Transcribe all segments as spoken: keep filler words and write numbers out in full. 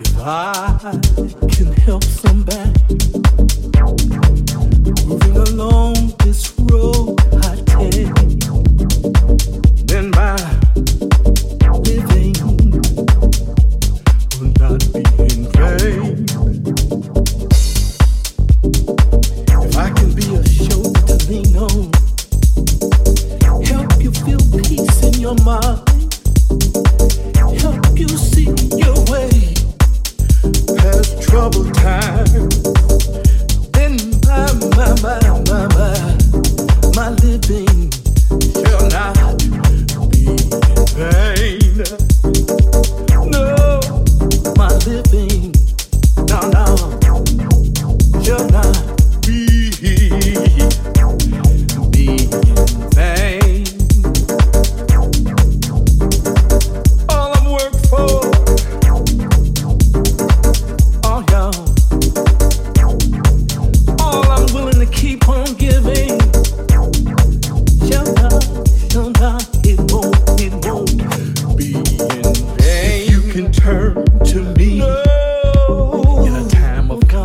If I can help somebody moving along this road I take, then my living will not be in vain. If I can be a shoulder to lean on, help you feel peace in your mind, help you see your way past troubled times, then my, my, my, my, my, my living shall not be in vain. No, my living, no, no, shall not be, be in vain. It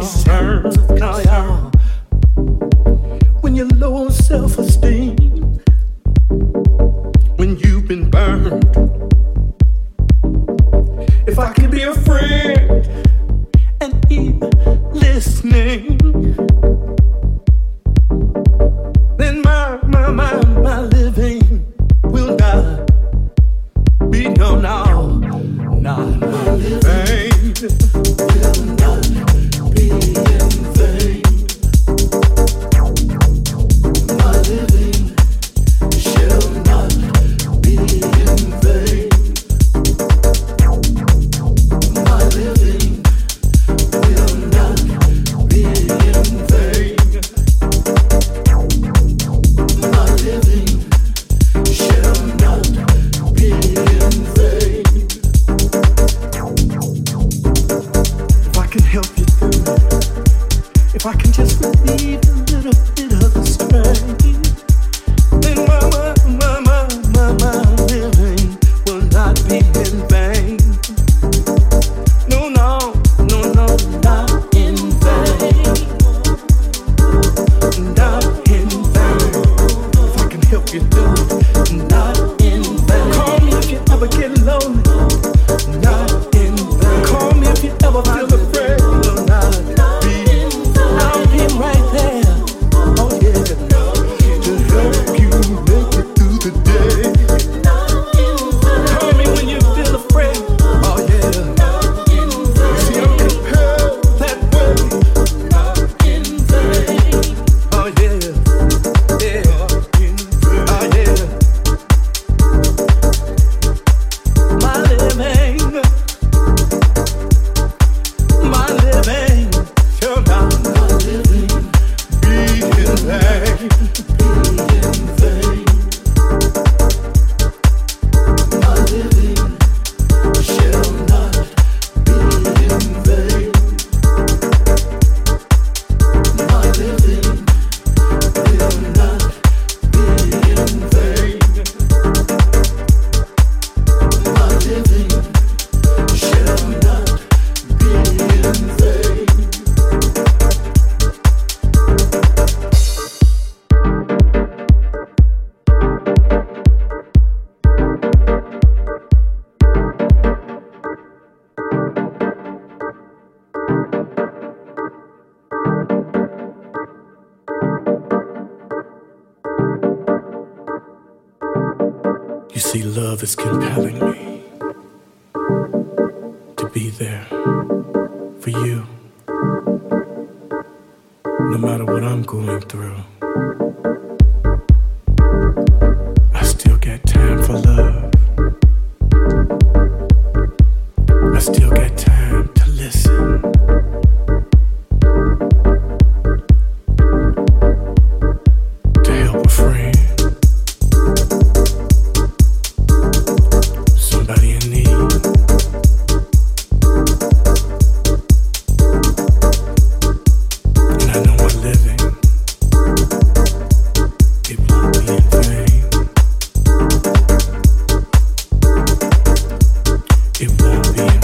won't be in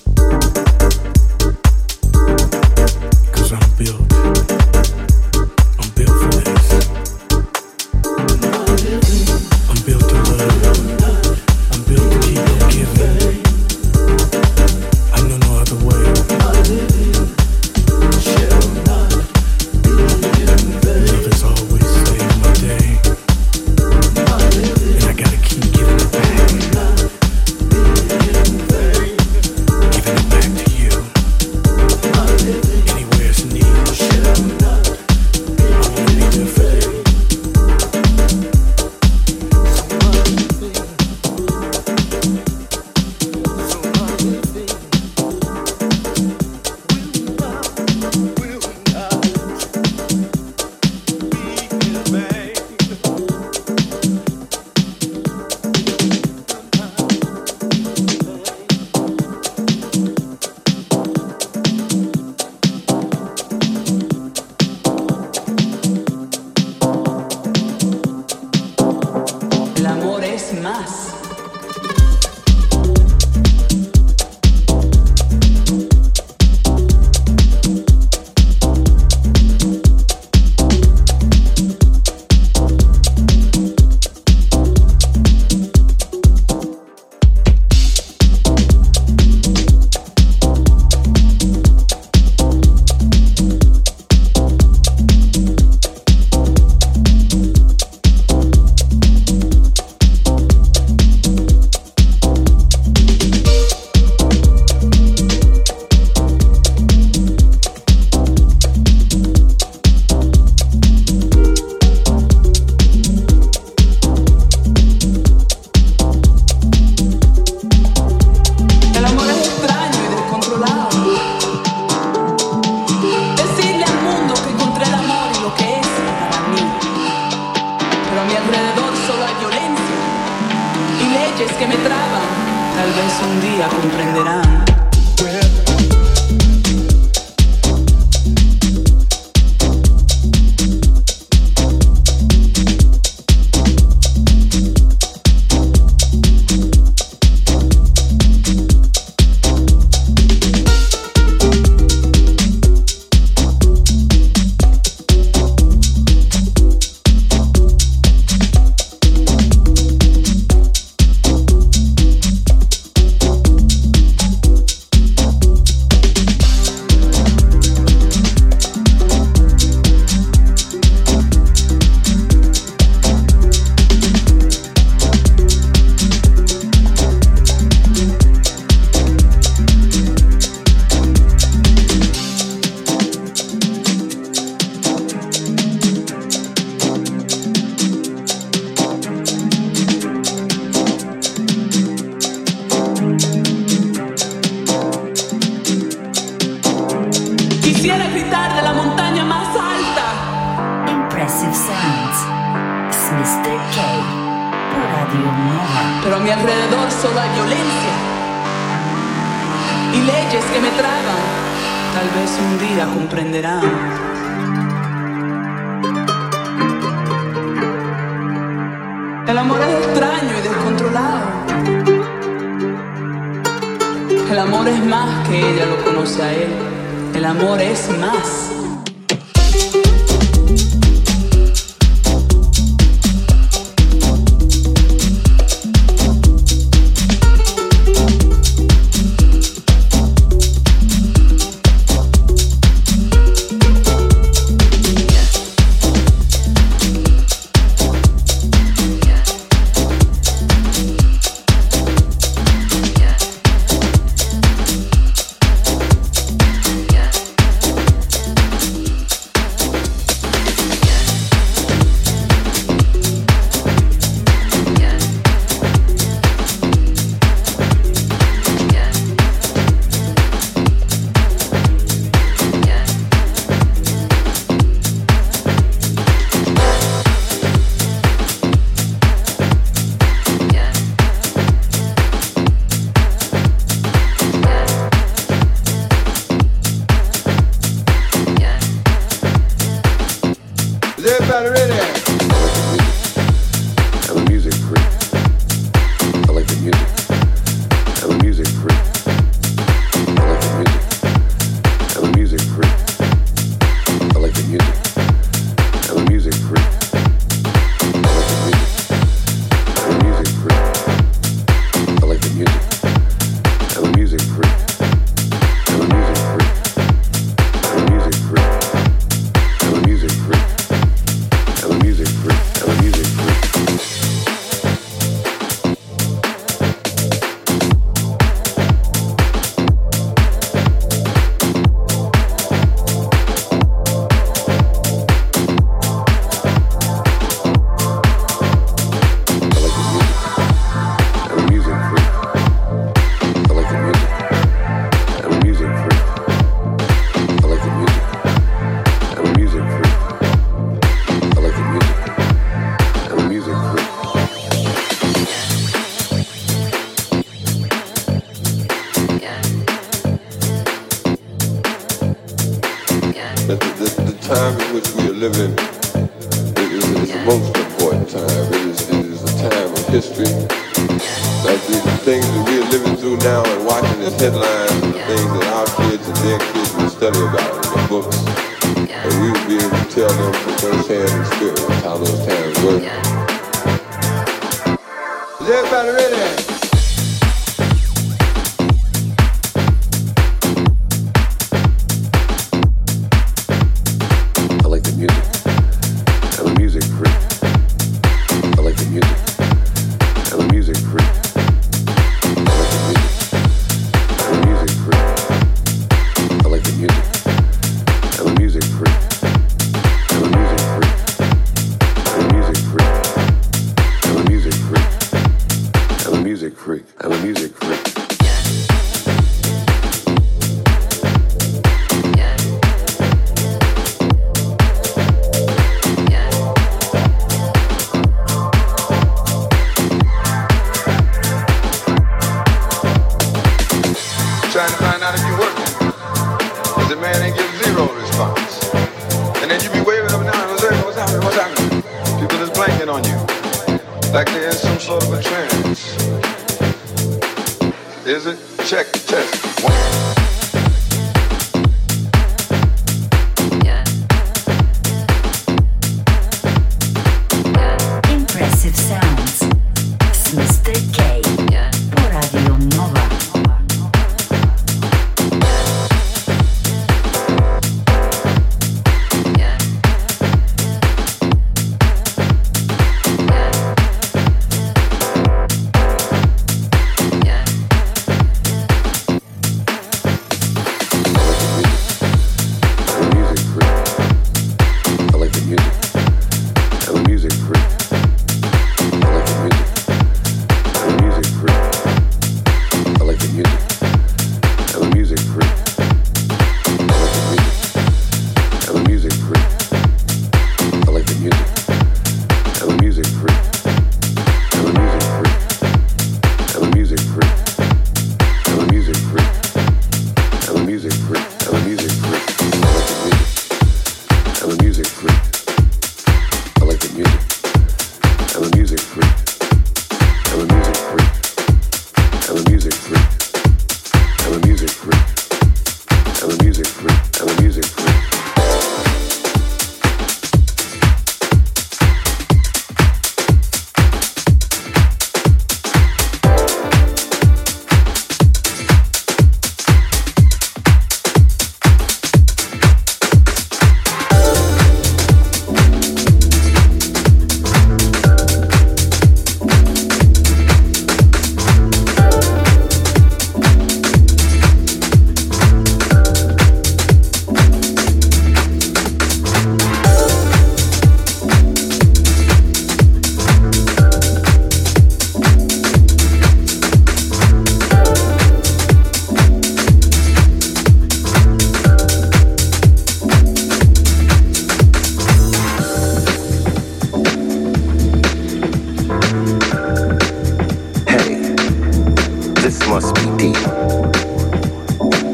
vain. ok, Radio Nova. Pero a mi alrededor solo hay violencia y leyes que me tragan. Tal vez un día comprenderán. El amor es extraño y descontrolado. El amor es más que ella lo conoce a él. El amor es más.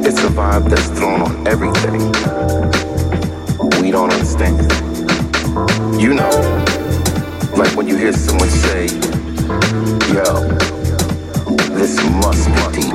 It's a vibe that's thrown on everything. We don't understand. You know, like when you hear someone say, yo, this must be deep.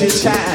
to shine. We'll be right back.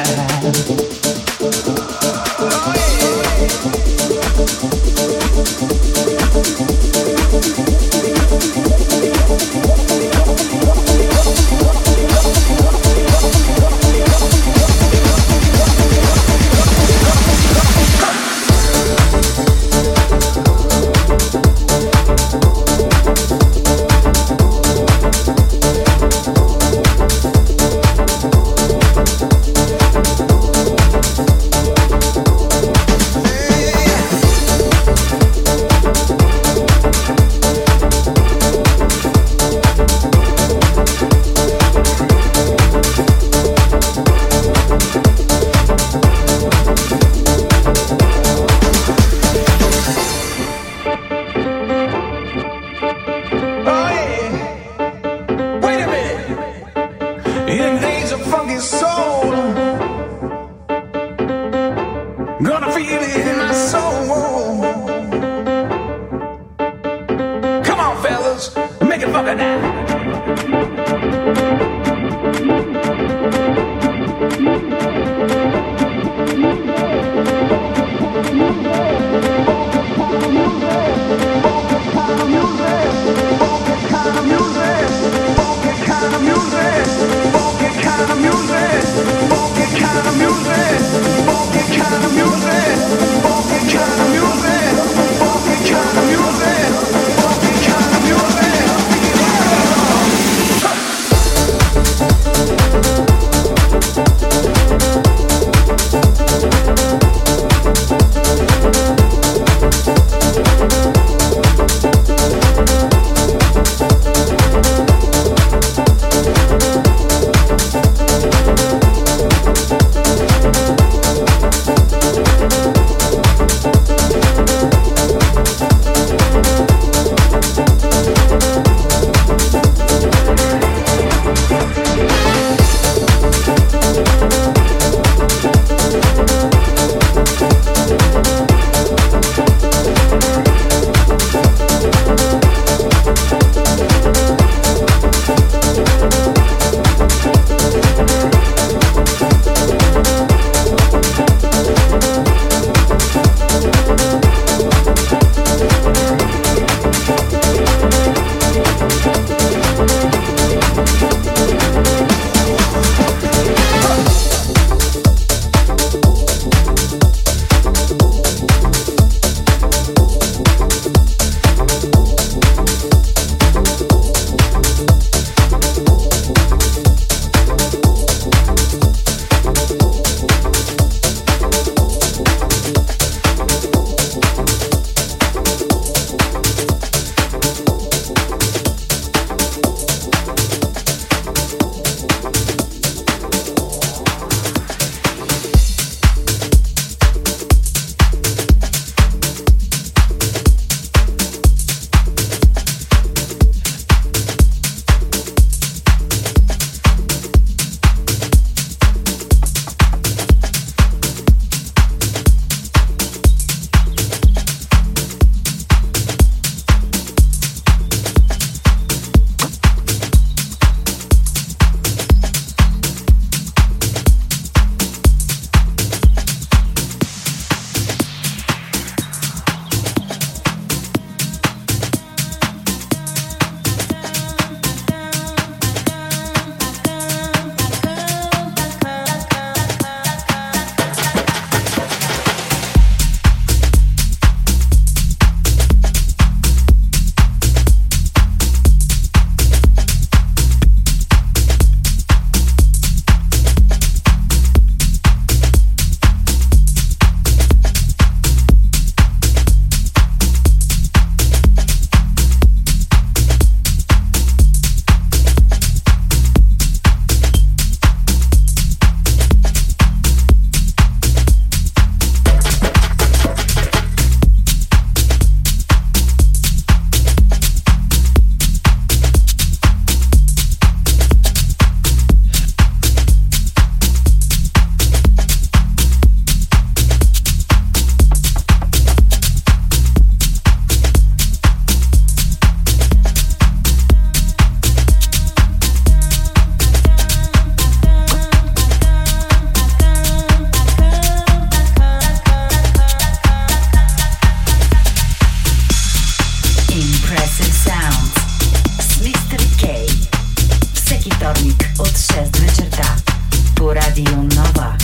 По Радио Нова.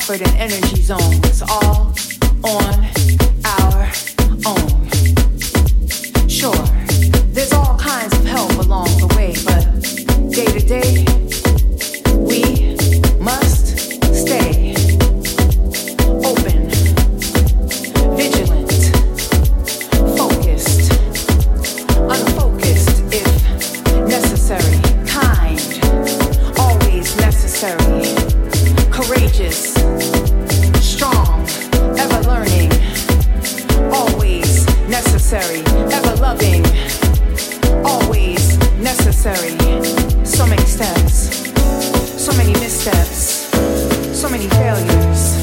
Focused. necessary, ever loving, always necessary. So many steps, so many missteps, so many failures,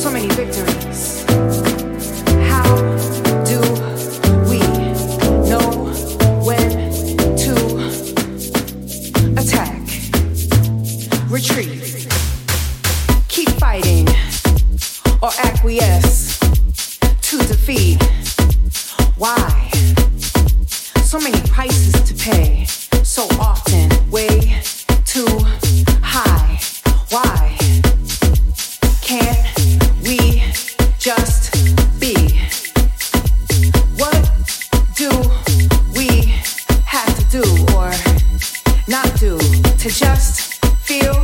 so many victories. How do we know when to attack, retreat, keep fighting, or acquiesce to defeat? Why? So many prices to pay, so often way too high. Why can't we just be? What do we have to do or not do to just feel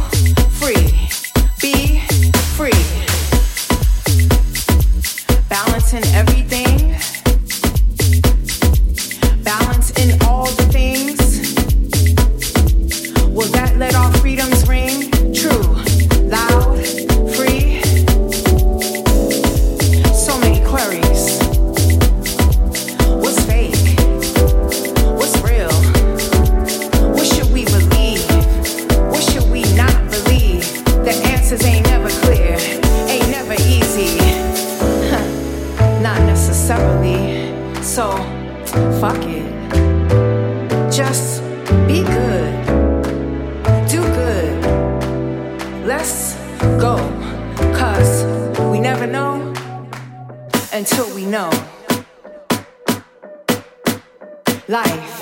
free? Be free. Balancing everything. Balance in all the things. Will that let our freedoms ring true, loud, free? So many queries. What's fake? What's real? What should we believe? What should we not believe? The answers ain't never clear, ain't never easy. Not necessarily. So fuck it. Just be good. Do good. Let's go. 'Cause we never know until we know. Life.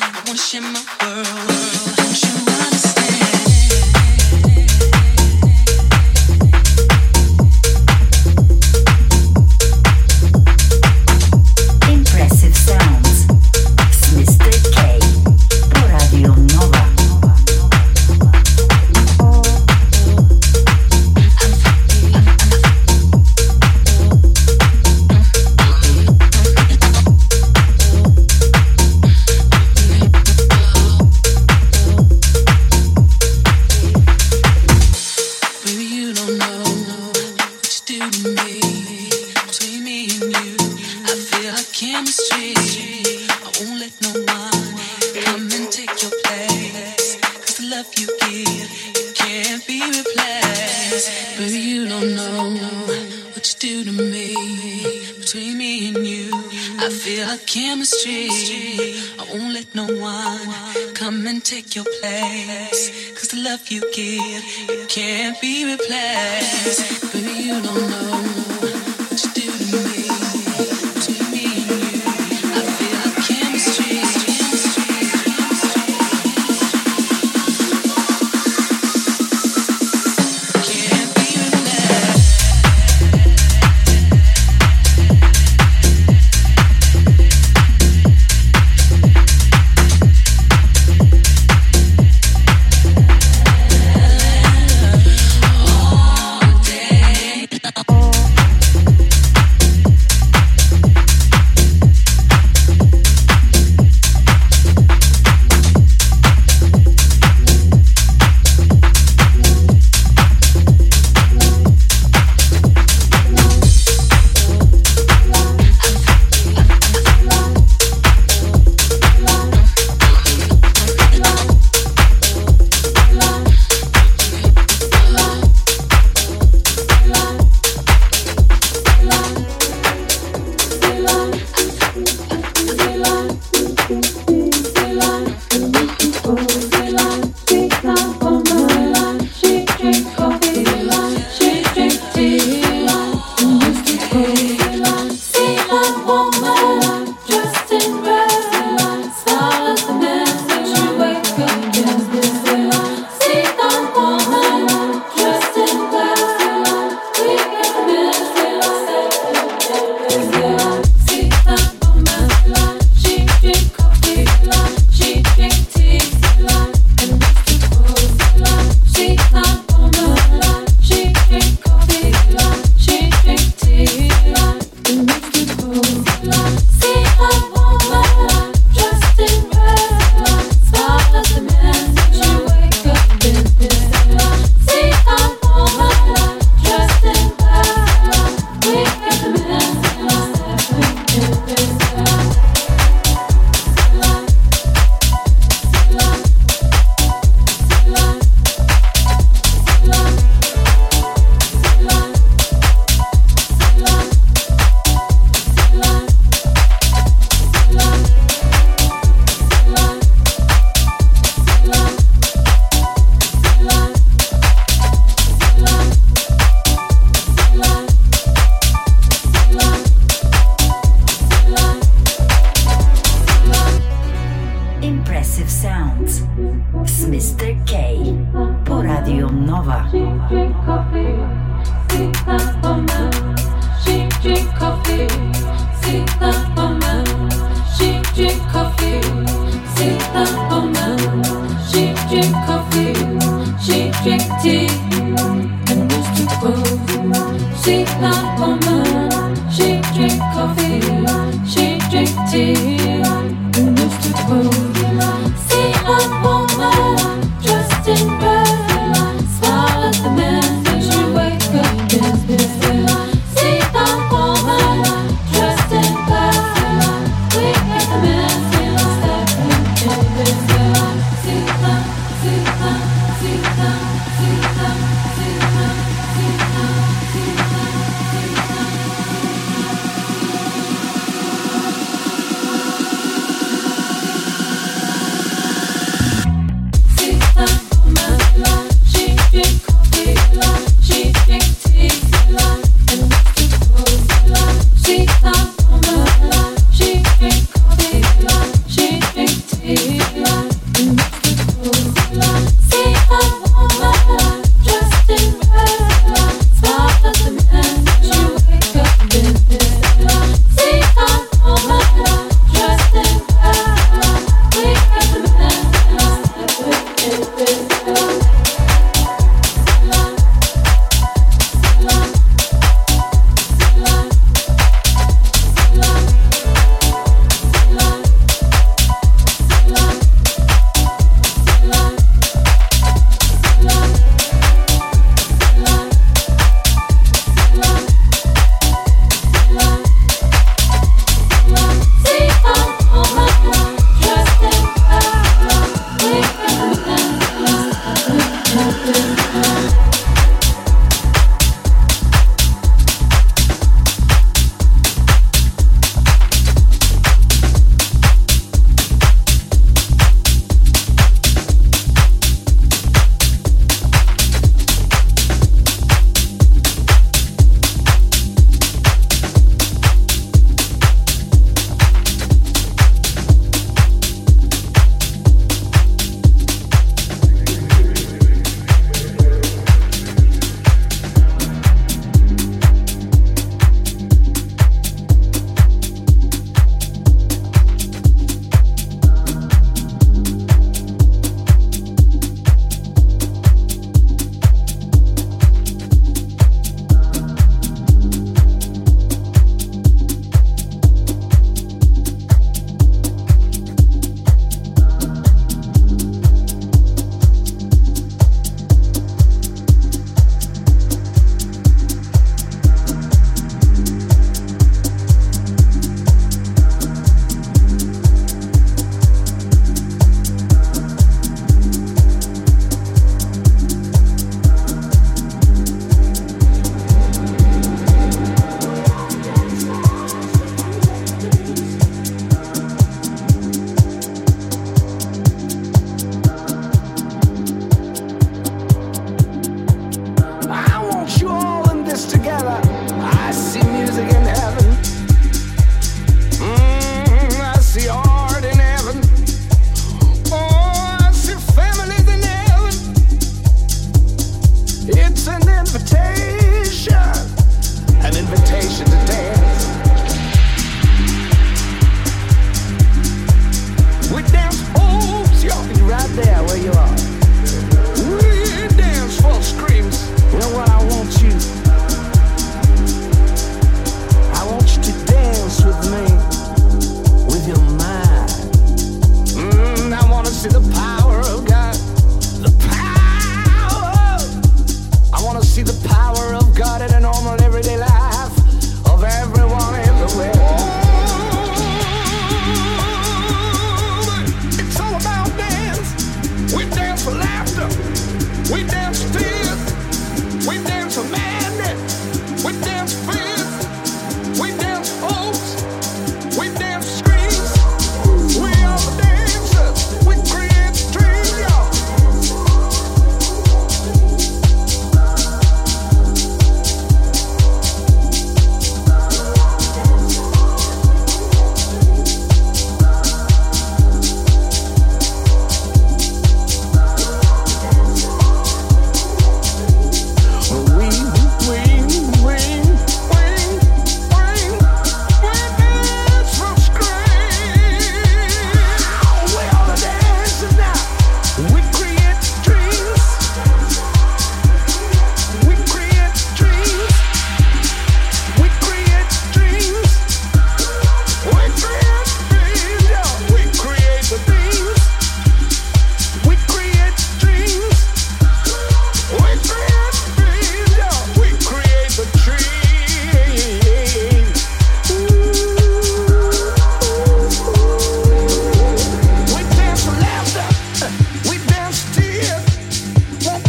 I wanna share my world, don't you understand? can't be replaced. But you don't know what you do to me. Between me and you, I feel a chemistry. I won't let no one come and take your place, 'cause the love you give, it can't be replaced. But you don't know what you do to me. Between me and you, I feel a chemistry. Thank you.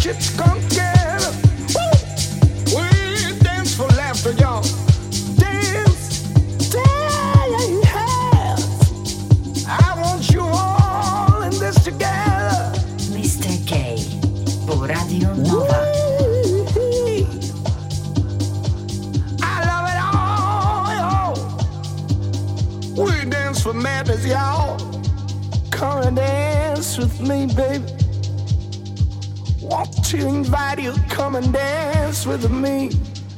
chips come together. Woo! We dance for laughter, y'all. Dance, dance. I want you all in this together. Mister K по Радио Нова. I love it all, y'all. We dance for madness, y'all. Come and dance with me, baby. Want to invite you, come and dance with me.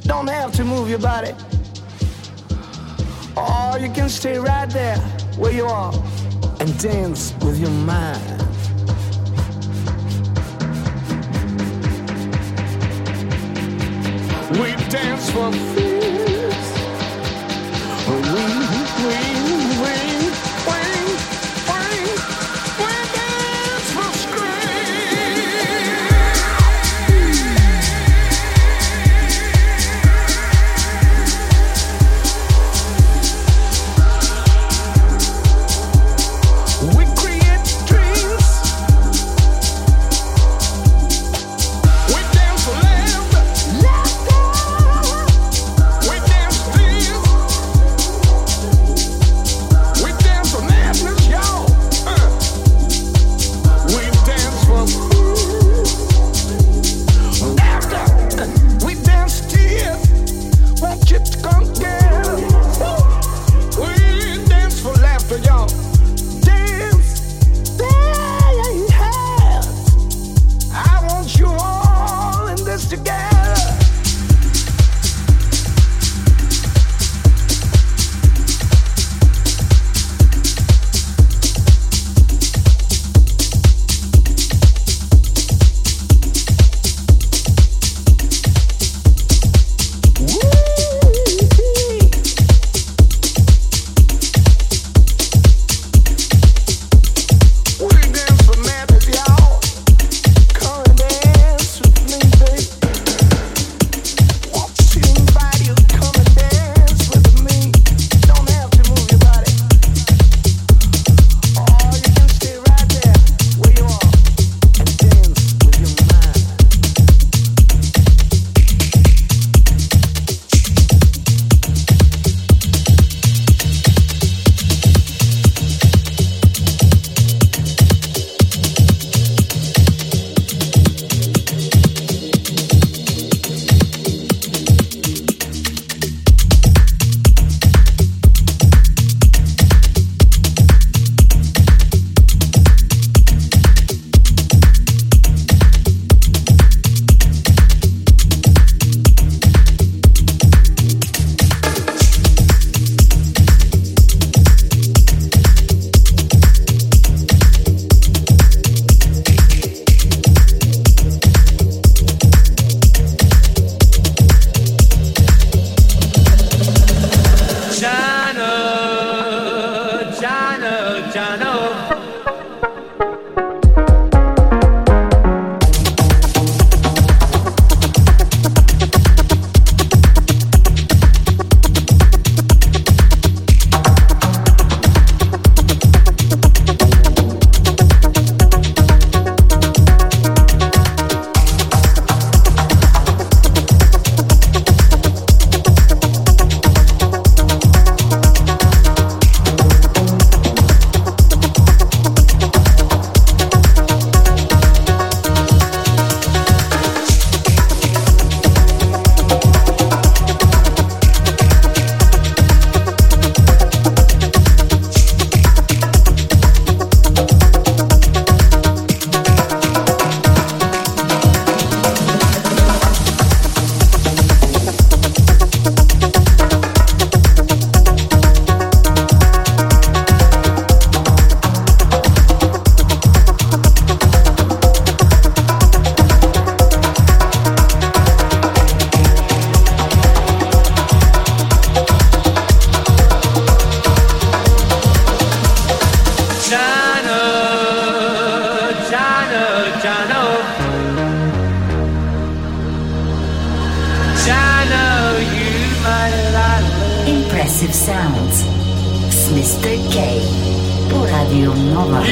Don't have to move your body. Or you can stay right there where you are and dance with your mind. We dance for fears. We, we, we, we, we, we dance for screams.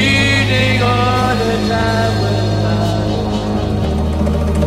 Leading all the time with love.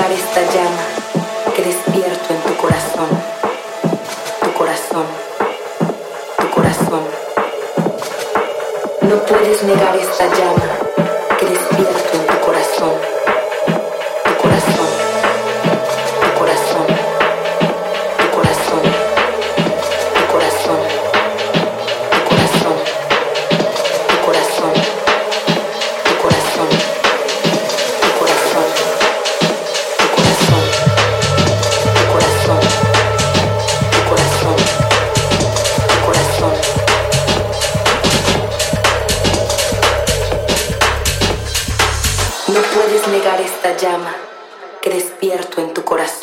apagar esta llama que despierto en tu corazón, tu corazón, tu corazón. No puedes negar esta llama que despierto en tu corazón, tu corazón, tu corazón, tu corazón, tu corazón, tu corazón, tu corazón, tu corazón, tu corazón, tu corazón, tu corazón, tu corazón, tu corazón. No puedes negar esta llama que despierto en tu corazón.